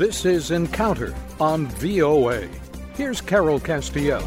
This is Encounter on VOA. Here's Carol Castillo.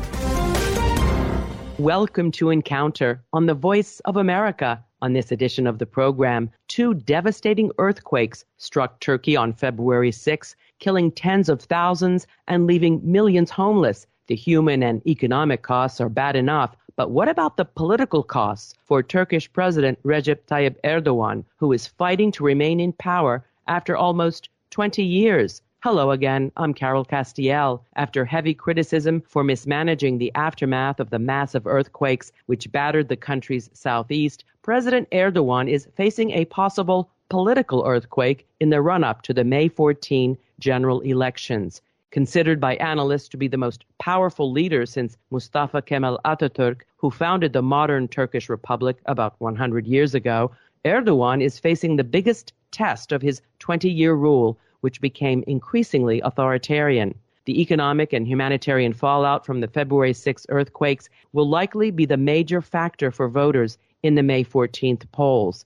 Welcome to Encounter on the Voice of America. On this edition of the program, two devastating earthquakes struck Turkey on February 6, killing tens of thousands and leaving millions homeless. The human and economic costs are bad enough, but what about the political costs for Turkish President Recep Tayyip Erdogan, who is fighting to remain in power after almost 20 years. Hello again, I'm Carol Castiel. After heavy criticism for mismanaging the aftermath of the massive earthquakes which battered the country's southeast, President Erdogan is facing a possible political earthquake in the run-up to the May 14 general elections. Considered by analysts to be the most powerful leader since Mustafa Kemal Atatürk, who founded the modern Turkish Republic about 100 years ago, Erdogan is facing the biggest test of his 20-year rule, which became increasingly authoritarian. The economic and humanitarian fallout from the February 6 earthquakes will likely be the major factor for voters in the May 14th polls.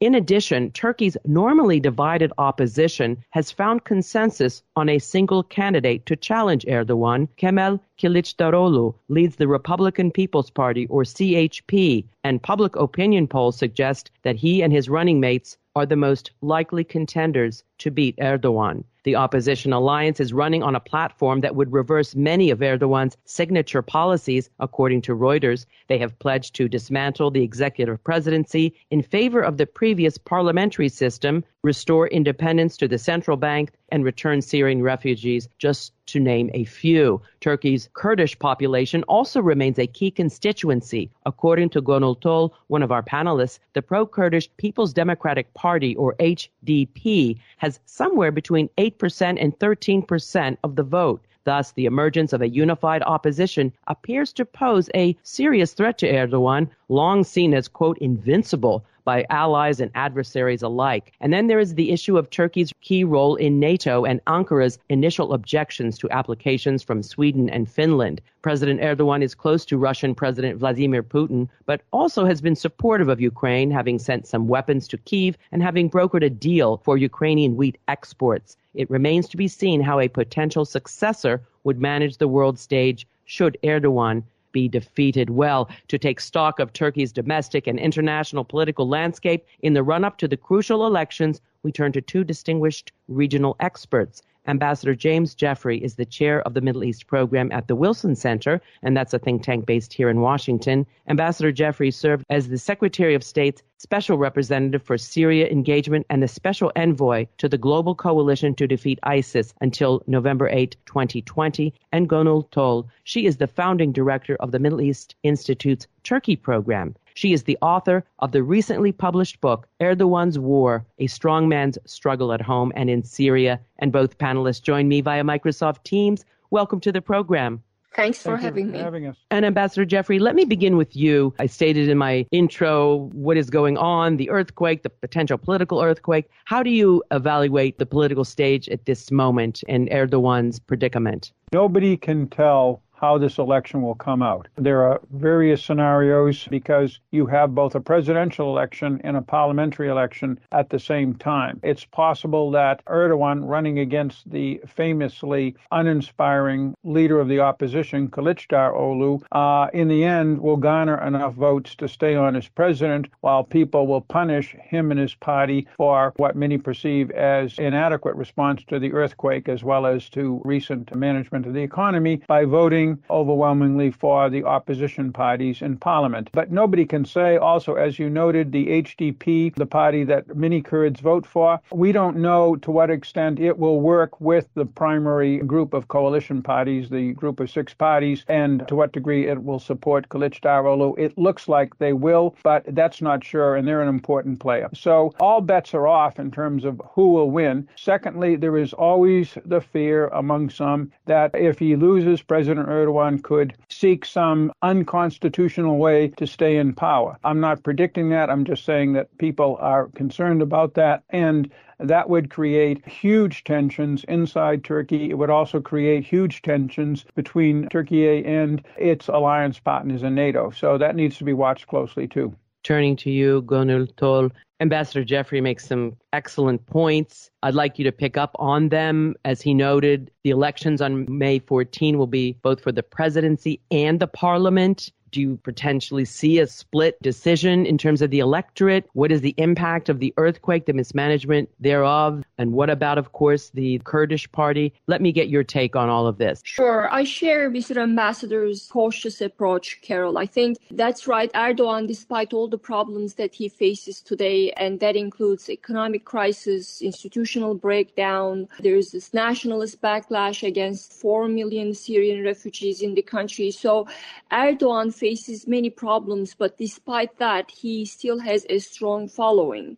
In addition, Turkey's normally divided opposition has found consensus on a single candidate to challenge Erdogan. Kemal Kılıçdaroğlu leads the Republican People's Party, or CHP, and public opinion polls suggest that he and his running mates are the most likely contenders to beat Erdogan. The opposition alliance is running on a platform that would reverse many of Erdogan's signature policies, according to Reuters. They have pledged to dismantle the executive presidency in favor of the previous parliamentary system, restore independence to the central bank, and return Syrian refugees, just to name a few. Turkey's Kurdish population also remains a key constituency. According to Gönül Tol, one of our panelists, the pro-Kurdish People's Democratic Party, or HDP, has somewhere between 8% and 13% of the vote. Thus, the emergence of a unified opposition appears to pose a serious threat to Erdogan, long seen as, quote, invincible by allies and adversaries alike. And then there is the issue of Turkey's key role in NATO and Ankara's initial objections to applications from Sweden and Finland. President Erdogan is close to Russian President Vladimir Putin, but also has been supportive of Ukraine, having sent some weapons to Kyiv and having brokered a deal for Ukrainian wheat exports. It remains to be seen how a potential successor would manage the world stage should Erdogan be defeated. Well, to take stock of Turkey's domestic and international political landscape in the run-up to the crucial elections, we turn to two distinguished regional experts. Ambassador James Jeffrey is the chair of the Middle East program at the Wilson Center, and that's a think tank based here in Washington. Ambassador Jeffrey served as the Secretary of State's Special Representative for Syria Engagement and the Special Envoy to the Global Coalition to Defeat ISIS until November 8, 2020, and Gönül Tol. She is the founding director of the Middle East Institute's Turkey program. She is the author of the recently published book, Erdogan's War, A Strongman's Struggle at Home and in Syria. And both panelists join me via Microsoft Teams. Welcome to the program. Thanks for having us. And Ambassador Jeffrey, let me begin with you. I stated in my intro what is going on, the earthquake, the potential political earthquake. How do you evaluate the political stage at this moment and Erdogan's predicament? Nobody can tell how this election will come out. There are various scenarios because you have both a presidential election and a parliamentary election at the same time. It's possible that Erdogan, running against the famously uninspiring leader of the opposition, Kılıçdaroğlu, in the end will garner enough votes to stay on as president, while people will punish him and his party for what many perceive as inadequate response to the earthquake as well as to recent management of the economy by voting overwhelmingly for the opposition parties in parliament. But nobody can say, also, as you noted, the HDP, the party that many Kurds vote for, we don't know to what extent it will work with the primary group of coalition parties, the group of six parties, and to what degree it will support Kılıçdaroğlu. It looks like they will, but that's not sure, and they're an important player. So all bets are off in terms of who will win. Secondly, there is always the fear among some that if he loses, President Erdogan could seek some unconstitutional way to stay in power. I'm not predicting that. I'm just saying that people are concerned about that. And that would create huge tensions inside Turkey. It would also create huge tensions between Turkey and its alliance partners in NATO. So that needs to be watched closely, too. Turning to you, Gönül Tol, Ambassador Jeffrey makes some excellent points. I'd like you to pick up on them. As he noted, the elections on May 14 will be both for the presidency and the parliament. Do you potentially see a split decision in terms of the electorate? What is the impact of the earthquake, the mismanagement thereof? And what about, of course, the Kurdish party? Let me get your take on all of this. Sure. I share Mr. Ambassador's cautious approach, Carol. I think that's right. Erdogan, despite all the problems that he faces today, and that includes economic crisis, institutional breakdown, there is this nationalist backlash against 4 million Syrian refugees in the country. So Erdogan faces many problems, but despite that, he still has a strong following.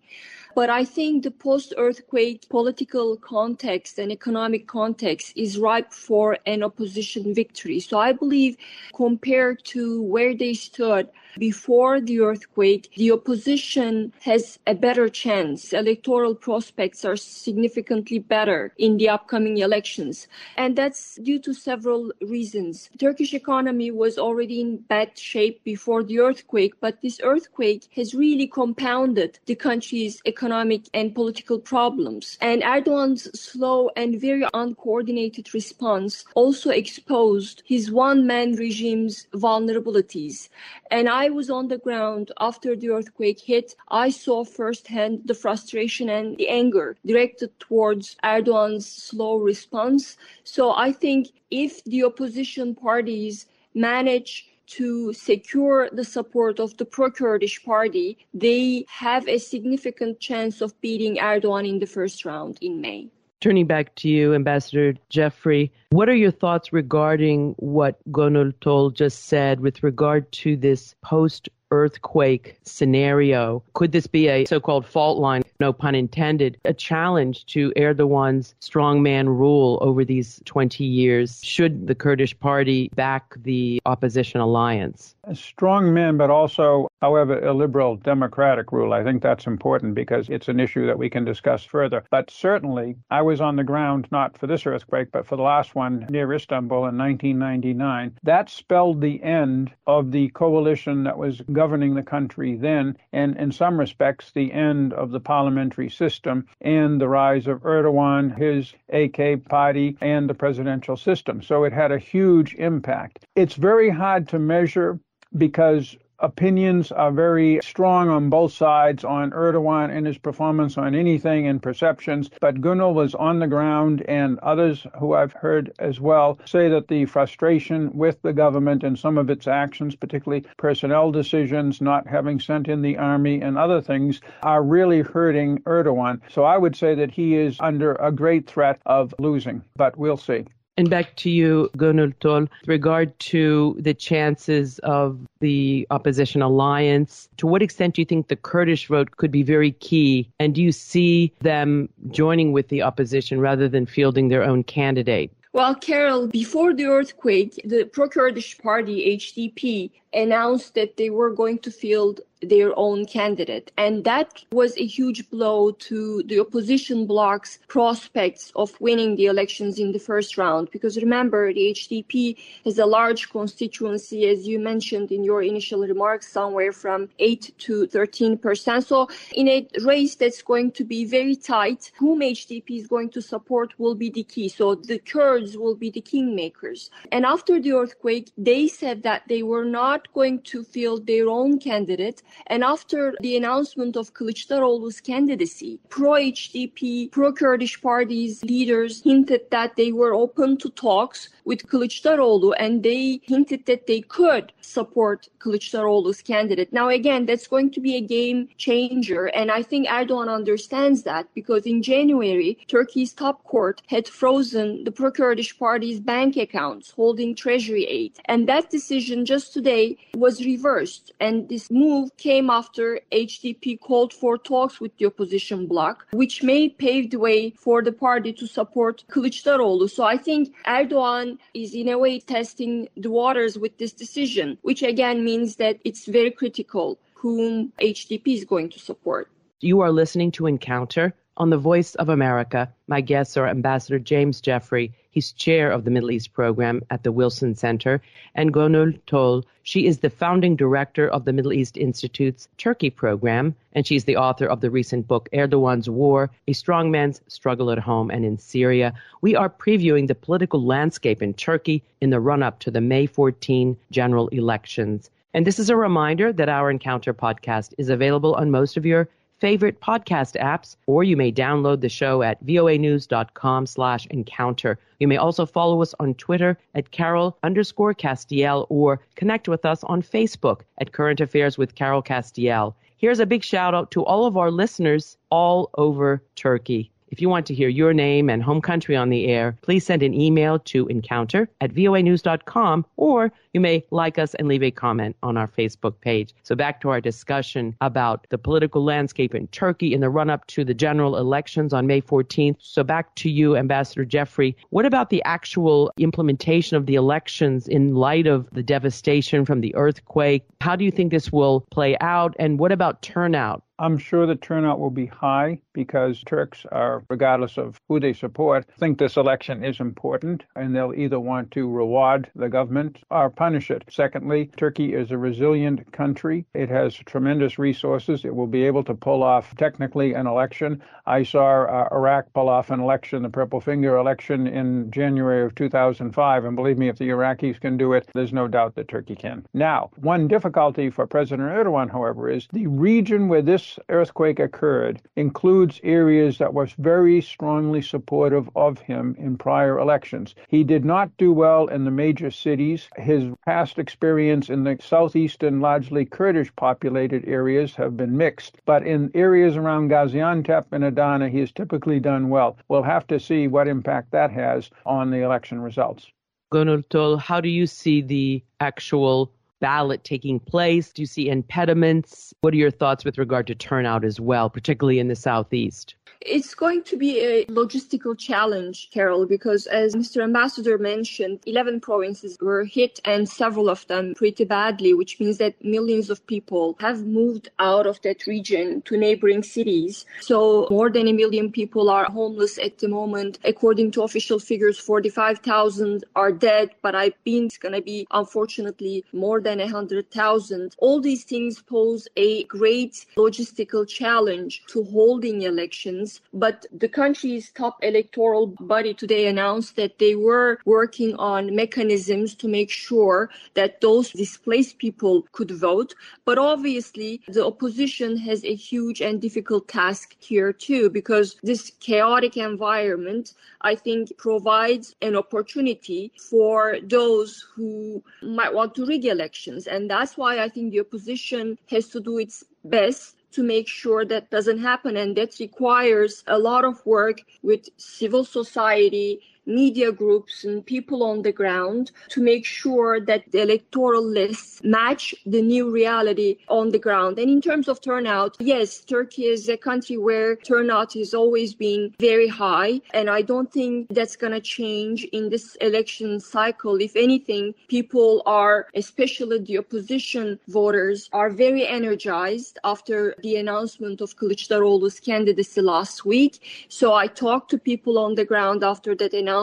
But I think the post-earthquake political context and economic context is ripe for an opposition victory. So I believe compared to where they stood before the earthquake, the opposition has a better chance. Electoral prospects are significantly better in the upcoming elections. And that's due to several reasons. The Turkish economy was already in bad shape before the earthquake, but this earthquake has really compounded the country's economic and political problems. And Erdogan's slow and very uncoordinated response also exposed his one-man regime's vulnerabilities. And I was on the ground after the earthquake hit. I saw firsthand the frustration and the anger directed towards Erdogan's slow response. So I think if the opposition parties manage to secure the support of the pro-Kurdish party, they have a significant chance of beating Erdogan in the first round in May. Turning back to you, Ambassador Jeffrey, what are your thoughts regarding what Gönül Tol just said with regard to this post-earthquake scenario? Could this be a so-called fault line, no pun intended, a challenge to Erdogan's strongman rule over these 20 years should the Kurdish party back the opposition alliance? A strongman, but also, however, a liberal democratic rule. I think that's important because it's an issue that we can discuss further. But certainly, I was on the ground, not for this earthquake, but for the last one near Istanbul in 1999. That spelled the end of the coalition that was governing the country then, and in some respects, the end of the parliamentary system and the rise of Erdogan, his AK party, and the presidential system. So it had a huge impact. It's very hard to measure because opinions are very strong on both sides on Erdogan and his performance on anything and perceptions. But Gönül was on the ground, and others who I've heard as well say that the frustration with the government and some of its actions, particularly personnel decisions, not having sent in the army and other things, are really hurting Erdogan. So I would say that he is under a great threat of losing, but we'll see. And back to you, Gönül Tol, with regard to the chances of the opposition alliance, to what extent do you think the Kurdish vote could be very key? And do you see them joining with the opposition rather than fielding their own candidate? Well, Carol, before the earthquake, the pro-Kurdish party, HDP, announced that they were going to field their own candidate. And that was a huge blow to the opposition bloc's prospects of winning the elections in the first round. Because remember, the HDP has a large constituency, as you mentioned in your initial remarks, somewhere from 8% to 13%. So in a race that's going to be very tight, whom HDP is going to support will be the key. So the Kurds will be the kingmakers. And after the earthquake, they said that they were not going to field their own candidate. And after the announcement of Kılıçdaroğlu's candidacy, pro-HDP, pro-Kurdish parties leaders hinted that they were open to talks with Kılıçdaroğlu, and they hinted that they could support Kılıçdaroğlu's candidate. Now, again, that's going to be a game changer, and I think Erdogan understands that, because in January, Turkey's top court had frozen the pro-Kurdish party's bank accounts holding treasury aid. And that decision just today was reversed, and this move came after HDP called for talks with the opposition bloc, which may pave the way for the party to support Kılıçdaroğlu. So I think Erdogan is in a way testing the waters with this decision, which again means that it's very critical whom HDP is going to support. You are listening to Encounter on the Voice of America. My guests are Ambassador James Jeffrey. He's chair of the Middle East program at the Wilson Center. And Gönül Tol, she is the founding director of the Middle East Institute's Turkey program. And she's the author of the recent book, Erdogan's War, A Strongman's Struggle at Home and in Syria. We are previewing the political landscape in Turkey in the run-up to the May 14 general elections. And this is a reminder that our Encounter podcast is available on most of your favorite podcast apps, or you may download the show at voanews.com/encounter. You may also follow us on Twitter at Carol_Castiel or connect with us on Facebook at Current Affairs with Carol Castiel. Here's a big shout out to all of our listeners all over Turkey. If you want to hear your name and home country on the air, please send an email to encounter@voanews.com, or you may like us and leave a comment on our Facebook page. So back to our discussion about the political landscape in Turkey in the run-up to the general elections on May 14th. So back to you, Ambassador Jeffrey. What about the actual implementation of the elections in light of the devastation from the earthquake? How do you think this will play out? And what about turnout? I'm sure the turnout will be high because Turks are, regardless of who they support, think this election is important, and they'll either want to reward the government or punish it. Secondly, Turkey is a resilient country. It has tremendous resources. It will be able to pull off technically an election. I saw Iraq pull off an election, the Purple Finger election in January of 2005. And believe me, if the Iraqis can do it, there's no doubt that Turkey can. Now, one difficulty for President Erdogan, however, is the region where this earthquake occurred includes areas that were very strongly supportive of him in prior elections. He did not do well in the major cities. His past experience in the southeastern, largely Kurdish populated areas have been mixed. But in areas around Gaziantep and Adana, he has typically done well. We'll have to see what impact that has on the election results. Gönül Tol, how do you see the actual ballot taking place? Do you see impediments? What are your thoughts with regard to turnout as well, particularly in the Southeast? It's going to be a logistical challenge, Carol, because as Mr. Ambassador mentioned, 11 provinces were hit and several of them pretty badly, which means that millions of people have moved out of that region to neighboring cities. So more than 1 million people are homeless at the moment. According to official figures, 45,000 are dead, but I think it's going to be, unfortunately, more than 100,000. All these things pose a great logistical challenge to holding elections. But the country's top electoral body today announced that they were working on mechanisms to make sure that those displaced people could vote. But obviously, the opposition has a huge and difficult task here too, because this chaotic environment, I think, provides an opportunity for those who might want to rig elections. And that's why I think the opposition has to do its best to make sure that doesn't happen. And that requires a lot of work with civil society, media groups, and people on the ground to make sure that the electoral lists match the new reality on the ground. And in terms of turnout, yes, Turkey is a country where turnout has always been very high. And I don't think that's going to change in this election cycle. If anything, people are, especially the opposition voters, are very energized after the announcement of Kılıçdaroğlu's candidacy last week. So I talked to people on the ground after that announcement.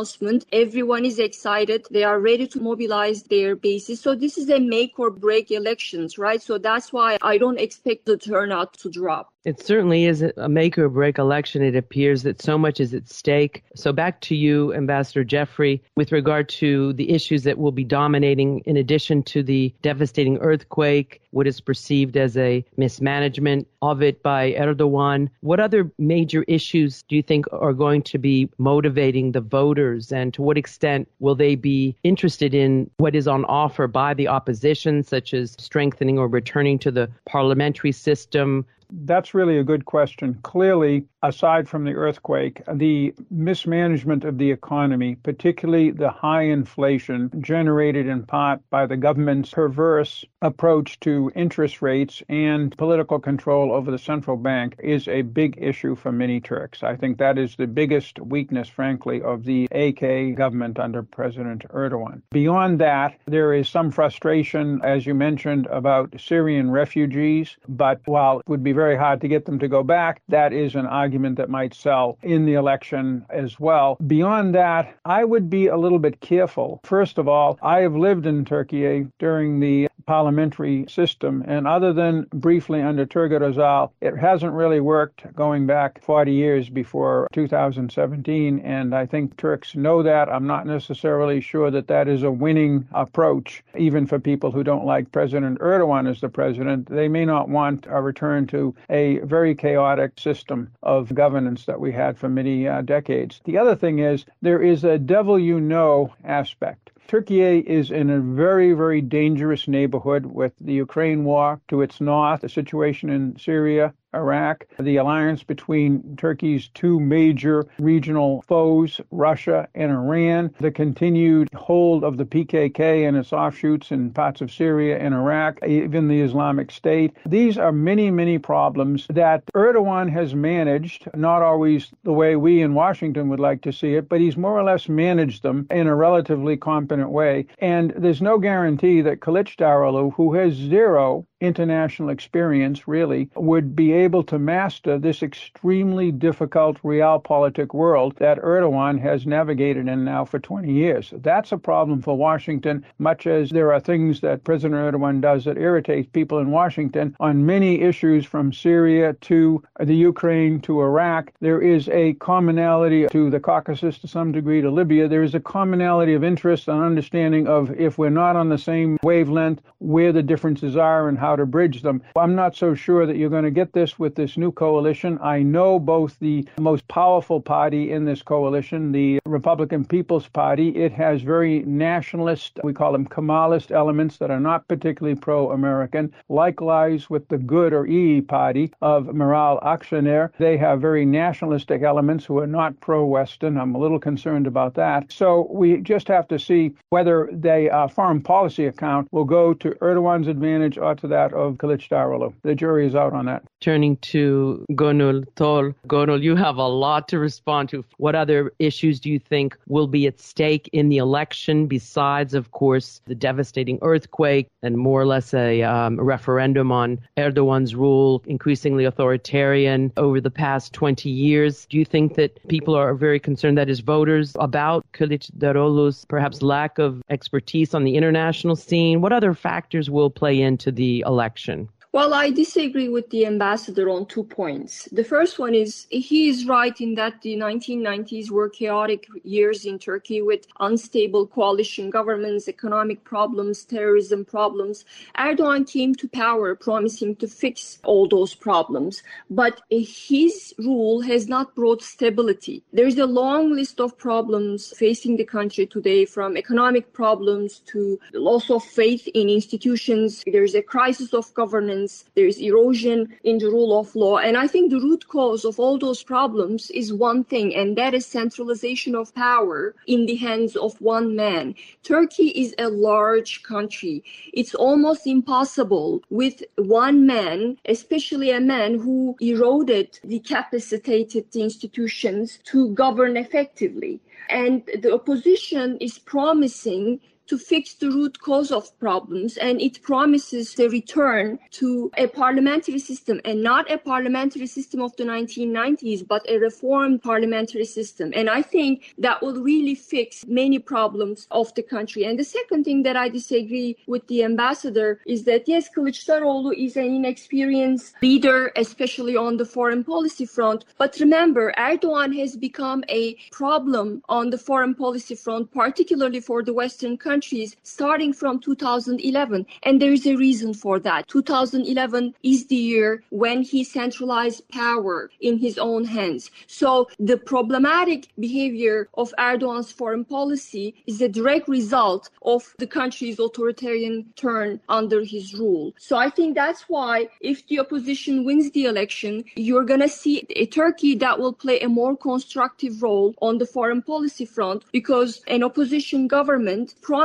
Everyone is excited. They are ready to mobilize their bases. So this is a make or break elections, right? So that's why I don't expect the turnout to drop. It certainly is a make or break election. It appears that so much is at stake. So back to you, Ambassador Jeffrey, with regard to the issues that will be dominating in addition to the devastating earthquake, what is perceived as a mismanagement of it by Erdogan. What other major issues do you think are going to be motivating the voters? And to what extent will they be interested in what is on offer by the opposition, such as strengthening or returning to the parliamentary system? That's really a good question. Clearly, aside from the earthquake, the mismanagement of the economy, particularly the high inflation generated in part by the government's perverse approach to interest rates and political control over the central bank, is a big issue for many Turks. I think that is the biggest weakness, frankly, of the AK government under President Erdogan. Beyond that, there is some frustration, as you mentioned, about Syrian refugees. But while it would be very hard to get them to go back, that is an argument argument that might sell in the election as well. Beyond that, I would be a little bit careful. First of all, I have lived in Turkey during the parliamentary system, and other than briefly under Turgut Özal, it hasn't really worked going back 40 years before 2017, and I think Turks know that. I'm not necessarily sure that that is a winning approach, even for people who don't like President Erdogan as the president. They may not want a return to a very chaotic system of governance that we had for many decades. The other thing is, there is a devil you know aspect. Turkey is in a very, very dangerous neighborhood with the Ukraine war to its north, the situation in Syria, Iraq, the alliance between Turkey's two major regional foes, Russia and Iran, the continued hold of the PKK and its offshoots in parts of Syria and Iraq, even the Islamic State. These are many, many problems that Erdogan has managed, not always the way we in Washington would like to see it, but he's more or less managed them in a relatively competent way. And there's no guarantee that Kılıçdaroğlu, who has zero international experience, really, would be able to master this extremely difficult realpolitik world that Erdogan has navigated in now for 20 years. That's a problem for Washington, much as there are things that President Erdogan does that irritate people in Washington on many issues, from Syria to the Ukraine to Iraq. There is a commonality to the Caucasus, to some degree to Libya. There is a commonality of interest and understanding of, if we're not on the same wavelength, where the differences are and how to bridge them. I'm not so sure that you're going to get this with this new coalition. I know both the most powerful party in this coalition, the Republican People's Party, it has very nationalist, we call them Kemalist elements that are not particularly pro-American. Likewise with the Good or İyi Party of Meral Aksener, they have very nationalistic elements who are not pro-Western. I'm a little concerned about that. So we just have to see whether the foreign policy account will go to Erdogan's advantage or to that of Kılıçdaroğlu. The jury is out on that. Turning to Gönül Tol. Gönül, you have a lot to respond to. What other issues do you think will be at stake in the election besides, of course, the devastating earthquake and more or less a referendum on Erdogan's rule, increasingly authoritarian over the past 20 years? Do you think that people are very concerned, that is, voters, about Kılıçdaroğlu's perhaps lack of expertise on the international scene? What other factors will play into the election? Well, I disagree with the ambassador on 2 points. The first one is he is right in that the 1990s were chaotic years in Turkey with unstable coalition governments, economic problems, terrorism problems. Erdogan came to power promising to fix all those problems, but his rule has not brought stability. There is a long list of problems facing the country today, from economic problems to loss of faith in institutions. There is a crisis of governance. There is erosion in the rule of law. And I think the root cause of all those problems is one thing, and that is centralization of power in the hands of one man. Turkey is a large country. It's almost impossible with one man, especially a man who eroded, decapacitated the institutions, to govern effectively. And the opposition is promising to fix the root cause of problems, and it promises the return to a parliamentary system, and not a parliamentary system of the 1990s, but a reformed parliamentary system. And I think that will really fix many problems of the country. And the second thing that I disagree with the ambassador is that, yes, Kılıçdaroğlu is an inexperienced leader, especially on the foreign policy front. But remember, Erdogan has become a problem on the foreign policy front, particularly for the Western countries, starting from 2011. And there is a reason for that. 2011 is the year when he centralized power in his own hands. So the problematic behavior of Erdogan's foreign policy is a direct result of the country's authoritarian turn under his rule. So I think that's why, if the opposition wins the election, you're going to see a Turkey that will play a more constructive role on the foreign policy front, because an opposition government promises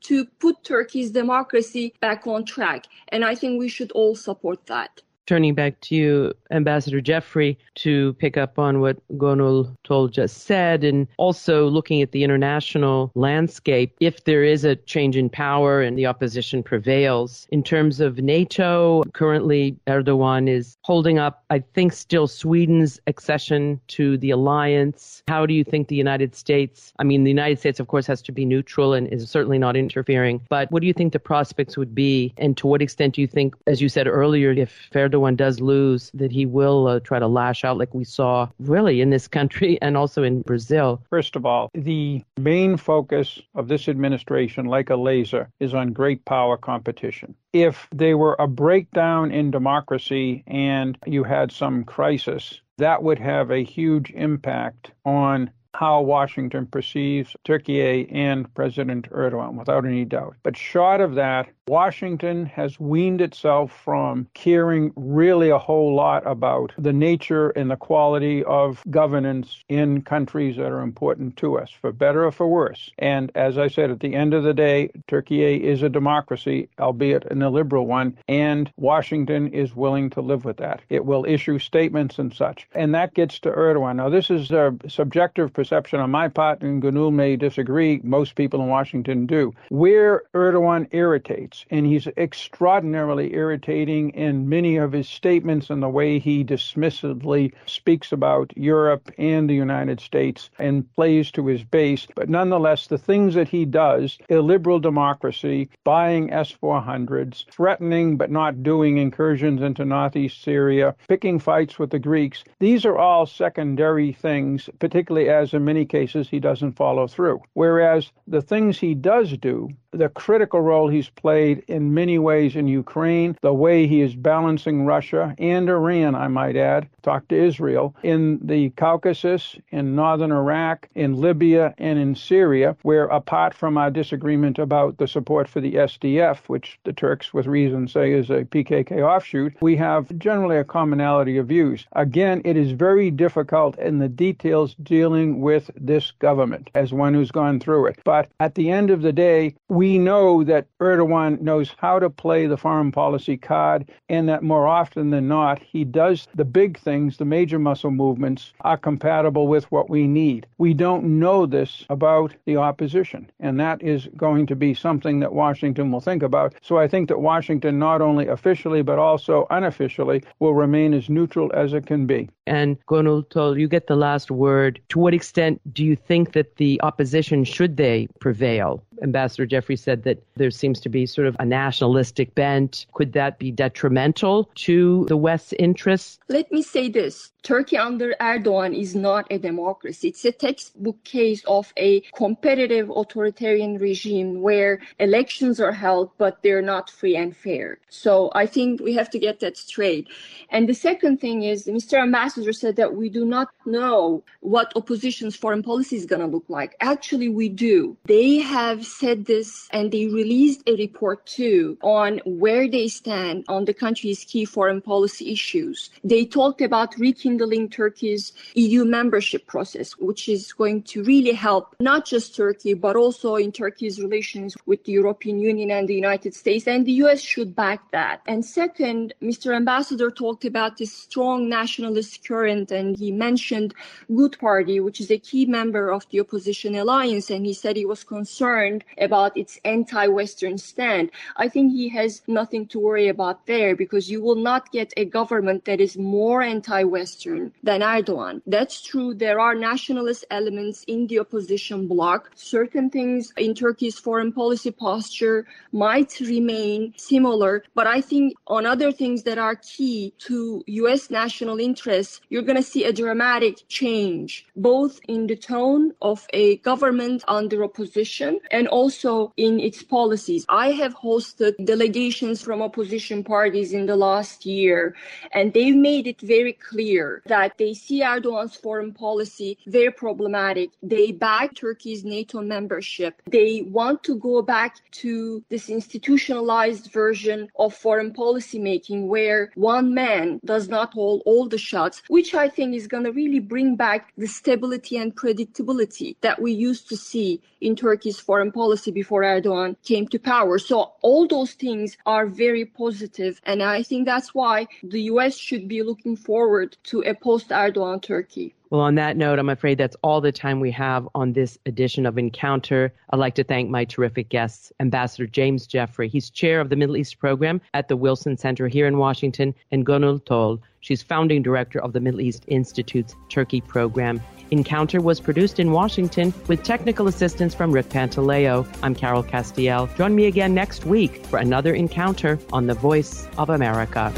to put Turkey's democracy back on track. And I think we should all support that. turning back to you, Ambassador Jeffrey, to pick up on what Gönül Tol just said, and also looking at the international landscape, if there is a change in power and the opposition prevails. In terms of NATO, currently Erdogan is holding up, I think, still Sweden's accession to the alliance. How do you think the United States, the United States, of course, has to be neutral and is certainly not interfering, but what do you think the prospects would be? And to what extent do you think, as you said earlier, if Erdogan does lose, that he will try to lash out like we saw really in this country and also in Brazil? First of all, the main focus of this administration, like a laser, is on great power competition. If there were a breakdown in democracy and you had some crisis, that would have a huge impact on how Washington perceives Turkey and President Erdogan, without any doubt. But short of that, Washington has weaned itself from caring really a whole lot about the nature and the quality of governance in countries that are important to us, for better or for worse. And as I said, at the end of the day, Turkey is a democracy, albeit an illiberal one, and Washington is willing to live with that. It will issue statements and such. And that gets to Erdogan. Now, this is a subjective perception on my part, and Gönül may disagree. Most people in Washington do. Where Erdogan irritates, and he's extraordinarily irritating in many of his statements and the way he dismissively speaks about Europe and the United States and plays to his base. But nonetheless, the things that he does, illiberal democracy, buying S-400s, threatening but not doing incursions into northeast Syria, picking fights with the Greeks, these are all secondary things, particularly as in many cases, he doesn't follow through. Whereas the things he does do, the critical role he's played in many ways in Ukraine, the way he is balancing Russia and Iran, I might add, talk to Israel, in the Caucasus, in northern Iraq, in Libya, and in Syria, where apart from our disagreement about the support for the SDF, which the Turks with reason say is a PKK offshoot, we have generally a commonality of views. Again, it is very difficult in the details dealing with this government as one who's gone through it. But at the end of the day, we know that Erdogan knows how to play the foreign policy card, and that more often than not, he does the big things, the major muscle movements are compatible with what we need. We don't know this about the opposition, and that is going to be something that Washington will think about. So I think that Washington, not only officially, but also unofficially, will remain as neutral as it can be. And Gönül Tol, you get the last word. To what extent do you think that the opposition, should they prevail? Ambassador Jeffrey said that there seems to be sort of a nationalistic bent. Could that be detrimental to the West's interests? Let me say this. Turkey under Erdogan is not a democracy. It's a textbook case of a competitive authoritarian regime where elections are held, but they're not free and fair. So I think we have to get that straight. And the second thing is, Mr. Ambassador said that we do not know what opposition's foreign policy is going to look like. Actually, we do. They have said this, and they released a report too on where they stand on the country's key foreign policy issues. They talked about rekindling Turkey's EU membership process, which is going to really help not just Turkey, but also in Turkey's relations with the European Union and the United States, and the U.S. should back that. And second, Mr. Ambassador talked about this strong nationalist current, and he mentioned Good Party, which is a key member of the opposition alliance, and he said he was concerned about its anti-Western stand. I think he has nothing to worry about there, because you will not get a government that is more anti-Western than Erdogan. That's true. There are nationalist elements in the opposition bloc. Certain things in Turkey's foreign policy posture might remain similar, but I think on other things that are key to U.S. national interests, you're going to see a dramatic change, both in the tone of a government under opposition and also in its policies. I have hosted delegations from opposition parties in the last year, and they've made it very clear that they see Erdogan's foreign policy very problematic. They back Turkey's NATO membership. They want to go back to this institutionalized version of foreign policy making where one man does not hold all the shots, which I think is going to really bring back the stability and predictability that we used to see in Turkey's foreign policy. policy before Erdogan came to power. So all those things are very positive. And I think that's why the U.S. should be looking forward to a post-Erdogan Turkey. Well, on that note, I'm afraid that's all the time we have on this edition of Encounter. I'd like to thank my terrific guests, Ambassador James Jeffrey. He's chair of the Middle East program at the Wilson Center here in Washington, and Gönül Tol. She's founding director of the Middle East Institute's Turkey program. Encounter was produced in Washington with technical assistance from Rick Pantaleo. I'm Carol Castiel. Join me again next week for another Encounter on the Voice of America.